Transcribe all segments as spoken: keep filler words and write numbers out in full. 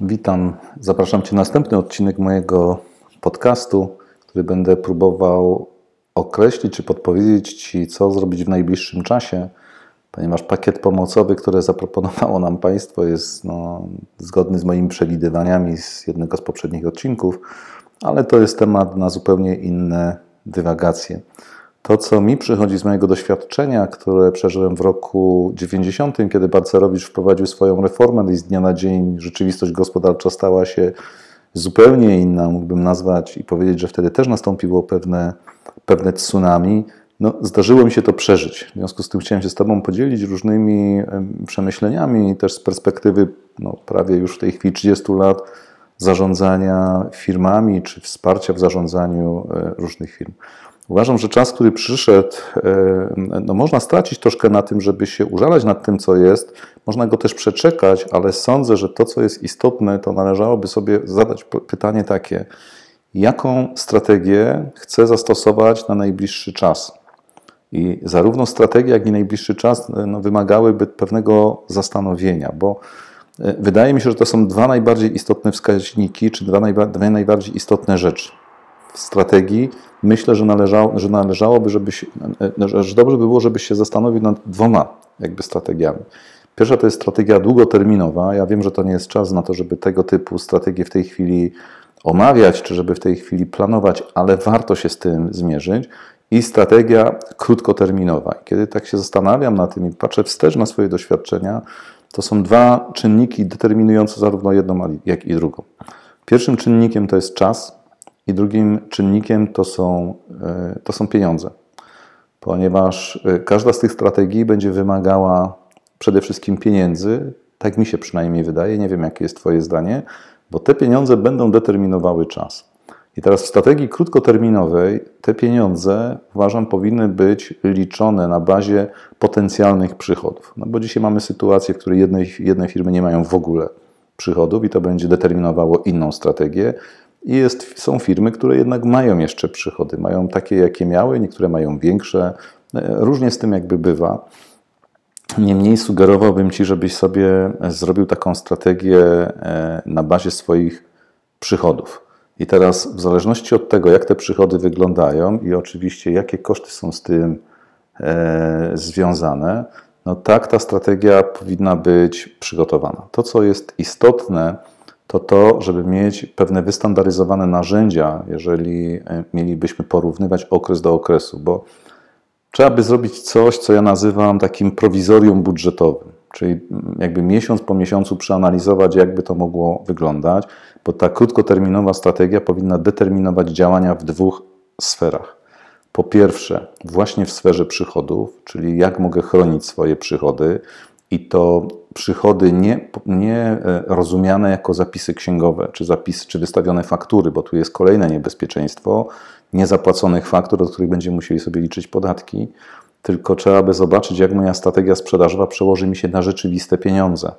witam. Zapraszam Cię na następny odcinek mojego podcastu, który będę próbował określić czy podpowiedzieć Ci, co zrobić w najbliższym czasie, ponieważ pakiet pomocowy, który zaproponowało nam Państwo, jest no, zgodny z moimi przewidywaniami z jednego z poprzednich odcinków, ale to jest temat na zupełnie inne dywagacje. To, co mi przychodzi z mojego doświadczenia, które przeżyłem w roku dziewięćdziesiątym, kiedy Balcerowicz wprowadził swoją reformę i z dnia na dzień rzeczywistość gospodarcza stała się zupełnie inna, mógłbym nazwać i powiedzieć, że wtedy też nastąpiło pewne, pewne tsunami. No, zdarzyło mi się to przeżyć. W związku z tym chciałem się z Tobą podzielić różnymi przemyśleniami, też z perspektywy no, prawie już w tej chwili trzydziestu lat zarządzania firmami czy wsparcia w zarządzaniu różnych firm. Uważam, że czas, który przyszedł, no można stracić troszkę na tym, żeby się użalać nad tym, co jest. Można go też przeczekać, ale sądzę, że to, co jest istotne, to należałoby sobie zadać pytanie takie: jaką strategię chcę zastosować na najbliższy czas? I zarówno strategia, jak i najbliższy czas no, wymagałyby pewnego zastanowienia, bo wydaje mi się, że to są dwa najbardziej istotne wskaźniki, czy dwa, najba, dwie najbardziej istotne rzeczy. W strategii myślę, że, należało, że należałoby, żeby się, że dobrze by było, żeby się zastanowić nad dwoma jakby strategiami. Pierwsza to jest strategia długoterminowa. Ja wiem, że to nie jest czas na to, żeby tego typu strategie w tej chwili omawiać, czy żeby w tej chwili planować, ale warto się z tym zmierzyć. I strategia krótkoterminowa. Kiedy tak się zastanawiam nad tym i patrzę wstecz na swoje doświadczenia, to są dwa czynniki determinujące zarówno jedną, jak i drugą. Pierwszym czynnikiem to jest czas. I drugim czynnikiem to są, to są pieniądze, ponieważ każda z tych strategii będzie wymagała przede wszystkim pieniędzy, tak mi się przynajmniej wydaje, nie wiem jakie jest Twoje zdanie, bo te pieniądze będą determinowały czas. I teraz w strategii krótkoterminowej te pieniądze, uważam, powinny być liczone na bazie potencjalnych przychodów, no bo dzisiaj mamy sytuację, w której jednej, jedne firmy nie mają w ogóle przychodów i to będzie determinowało inną strategię. I jest, są firmy, które jednak mają jeszcze przychody, mają takie, jakie miały, niektóre mają większe, różnie z tym jakby bywa. Niemniej sugerowałbym Ci, żebyś sobie zrobił taką strategię na bazie swoich przychodów. I teraz w zależności od tego, jak te przychody wyglądają i oczywiście jakie koszty są z tym związane, no tak ta strategia powinna być przygotowana. To, co jest istotne, to to, żeby mieć pewne wystandaryzowane narzędzia, jeżeli mielibyśmy porównywać okres do okresu, bo trzeba by zrobić coś, co ja nazywam takim prowizorium budżetowym, czyli jakby miesiąc po miesiącu przeanalizować, jakby to mogło wyglądać, bo ta krótkoterminowa strategia powinna determinować działania w dwóch sferach. Po pierwsze, właśnie w sferze przychodów, czyli jak mogę chronić swoje przychody, i to przychody nie, nie rozumiane jako zapisy księgowe, czy, zapis, czy wystawione faktury, bo tu jest kolejne niebezpieczeństwo niezapłaconych faktur, od których będziemy musieli sobie liczyć podatki, tylko trzeba by zobaczyć, jak moja strategia sprzedażowa przełoży mi się na rzeczywiste pieniądze,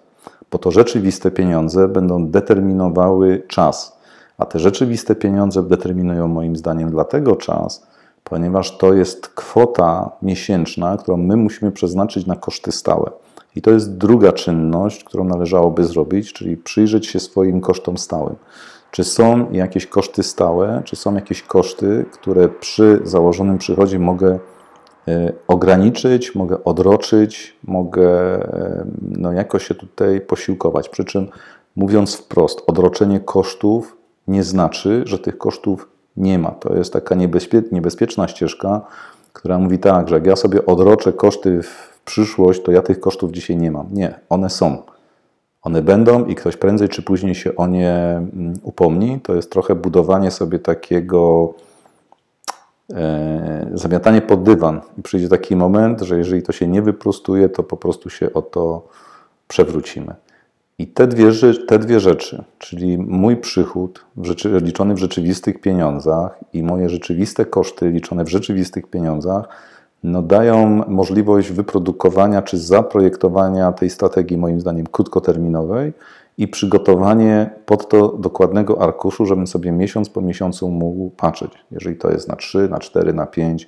bo to rzeczywiste pieniądze będą determinowały czas, a te rzeczywiste pieniądze determinują moim zdaniem dlatego czas, ponieważ to jest kwota miesięczna, którą my musimy przeznaczyć na koszty stałe. I to jest druga czynność, którą należałoby zrobić, czyli przyjrzeć się swoim kosztom stałym. Czy są jakieś koszty stałe, czy są jakieś koszty, które przy założonym przychodzie mogę ograniczyć, mogę odroczyć, mogę no, jakoś się tutaj posiłkować. Przy czym, mówiąc wprost, odroczenie kosztów nie znaczy, że tych kosztów nie ma. To jest taka niebezpieczna ścieżka, która mówi tak, że jak ja sobie odroczę koszty w przyszłość, to ja tych kosztów dzisiaj nie mam. Nie, one są. One będą i ktoś prędzej czy później się o nie upomni. To jest trochę budowanie sobie takiego e, zamiatanie pod dywan. I przyjdzie taki moment, że jeżeli to się nie wyprostuje, to po prostu się o to przewrócimy. I te dwie, te dwie rzeczy, czyli mój przychód w rzeczy, liczony w rzeczywistych pieniądzach i moje rzeczywiste koszty liczone w rzeczywistych pieniądzach, no dają możliwość wyprodukowania czy zaprojektowania tej strategii, moim zdaniem, krótkoterminowej i przygotowanie pod to dokładnego arkuszu, żebym sobie miesiąc po miesiącu mógł patrzeć, jeżeli to jest na trzy, na cztery, na pięć,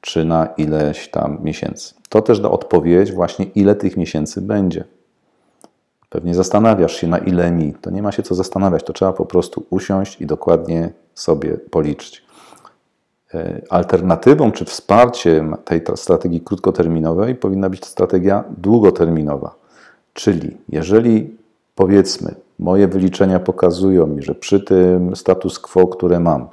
czy na ileś tam miesięcy. To też da odpowiedź właśnie, ile tych miesięcy będzie. Pewnie zastanawiasz się, na ile mi. To nie ma się co zastanawiać, to trzeba po prostu usiąść i dokładnie sobie policzyć. Alternatywą czy wsparciem tej strategii krótkoterminowej powinna być strategia długoterminowa. Czyli jeżeli, powiedzmy, moje wyliczenia pokazują mi, że przy tym status quo, które mam,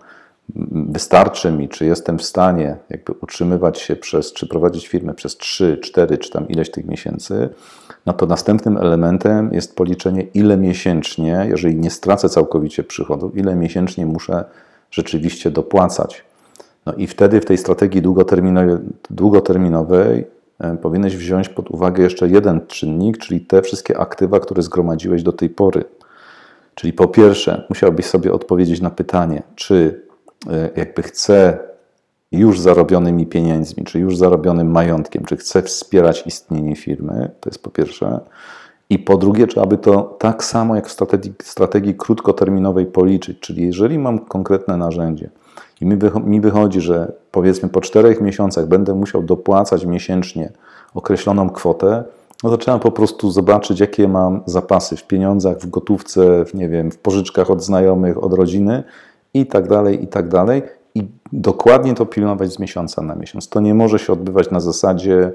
wystarczy mi, czy jestem w stanie jakby utrzymywać się przez, czy prowadzić firmę przez trzy, cztery, czy tam ileś tych miesięcy, no to następnym elementem jest policzenie, ile miesięcznie, jeżeli nie stracę całkowicie przychodów, ile miesięcznie muszę rzeczywiście dopłacać. No i wtedy w tej strategii długoterminowej, długoterminowej powinieneś wziąć pod uwagę jeszcze jeden czynnik, czyli te wszystkie aktywa, które zgromadziłeś do tej pory. Czyli po pierwsze musiałbyś sobie odpowiedzieć na pytanie, czy jakby chcę już zarobionymi pieniędzmi, czy już zarobionym majątkiem, czy chcę wspierać istnienie firmy, to jest po pierwsze. I po drugie, trzeba by to tak samo jak w strategii, strategii krótkoterminowej policzyć. Czyli jeżeli mam konkretne narzędzie i mi, wycho mi wychodzi, że powiedzmy po czterech miesiącach będę musiał dopłacać miesięcznie określoną kwotę, no to trzeba po prostu zobaczyć, jakie mam zapasy w pieniądzach, w gotówce, w, nie wiem, w pożyczkach od znajomych, od rodziny i tak dalej, i tak dalej. I dokładnie to pilnować z miesiąca na miesiąc. To nie może się odbywać na zasadzie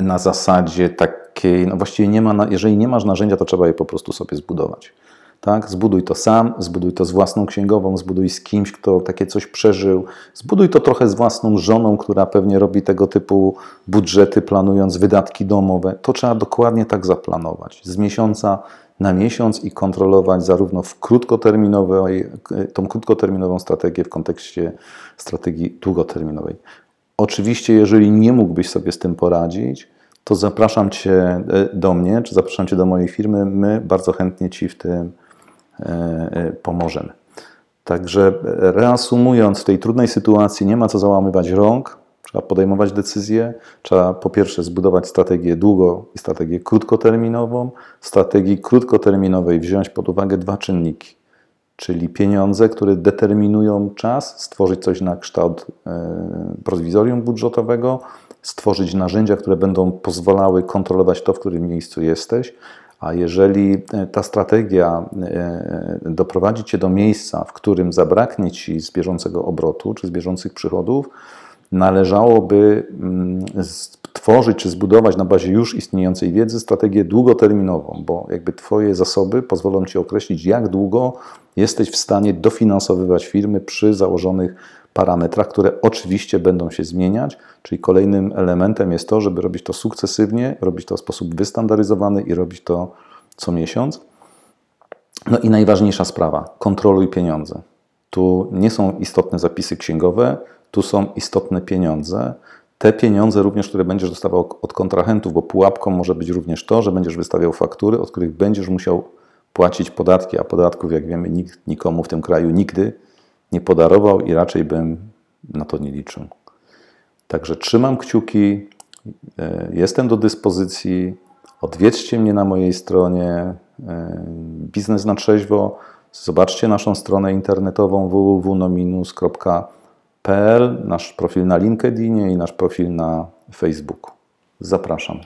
na zasadzie takiej, no właściwie nie ma, jeżeli nie masz narzędzia, to trzeba je po prostu sobie zbudować. Tak? Zbuduj to sam, zbuduj to z własną księgową, zbuduj z kimś, kto takie coś przeżył, zbuduj to trochę z własną żoną, która pewnie robi tego typu budżety, planując wydatki domowe. To trzeba dokładnie tak zaplanować. Z miesiąca na miesiąc i kontrolować zarówno w krótkoterminowej, tą krótkoterminową strategię w kontekście strategii długoterminowej. Oczywiście, jeżeli nie mógłbyś sobie z tym poradzić, to zapraszam Cię do mnie, czy zapraszam Cię do mojej firmy. My bardzo chętnie Ci w tym pomożemy. Także reasumując, w tej trudnej sytuacji nie ma co załamywać rąk, trzeba podejmować decyzje, trzeba po pierwsze zbudować strategię długo i strategię krótkoterminową. W strategii krótkoterminowej wziąć pod uwagę dwa czynniki, czyli pieniądze, które determinują czas, stworzyć coś na kształt prowizorium budżetowego, stworzyć narzędzia, które będą pozwalały kontrolować to, w którym miejscu jesteś, a jeżeli ta strategia doprowadzi Cię do miejsca, w którym zabraknie Ci z bieżącego obrotu czy z bieżących przychodów, należałoby stworzyć czy zbudować na bazie już istniejącej wiedzy strategię długoterminową, bo jakby Twoje zasoby pozwolą Ci określić, jak długo jesteś w stanie dofinansowywać firmy przy założonych parametrach, które oczywiście będą się zmieniać, czyli kolejnym elementem jest to, żeby robić to sukcesywnie, robić to w sposób wystandaryzowany i robić to co miesiąc. No i najważniejsza sprawa, kontroluj pieniądze. Tu nie są istotne zapisy księgowe, tu są istotne pieniądze. Te pieniądze również, które będziesz dostawał od kontrahentów, bo pułapką może być również to, że będziesz wystawiał faktury, od których będziesz musiał płacić podatki, a podatków, jak wiemy, nikt nikomu w tym kraju nigdy nie podarował i raczej bym na to nie liczył. Także trzymam kciuki, jestem do dyspozycji, odwiedźcie mnie na mojej stronie Biznes na Trzeźwo, zobaczcie naszą stronę internetową w w w kropka nominus kropka p l, nasz profil na LinkedInie i nasz profil na Facebooku. Zapraszam.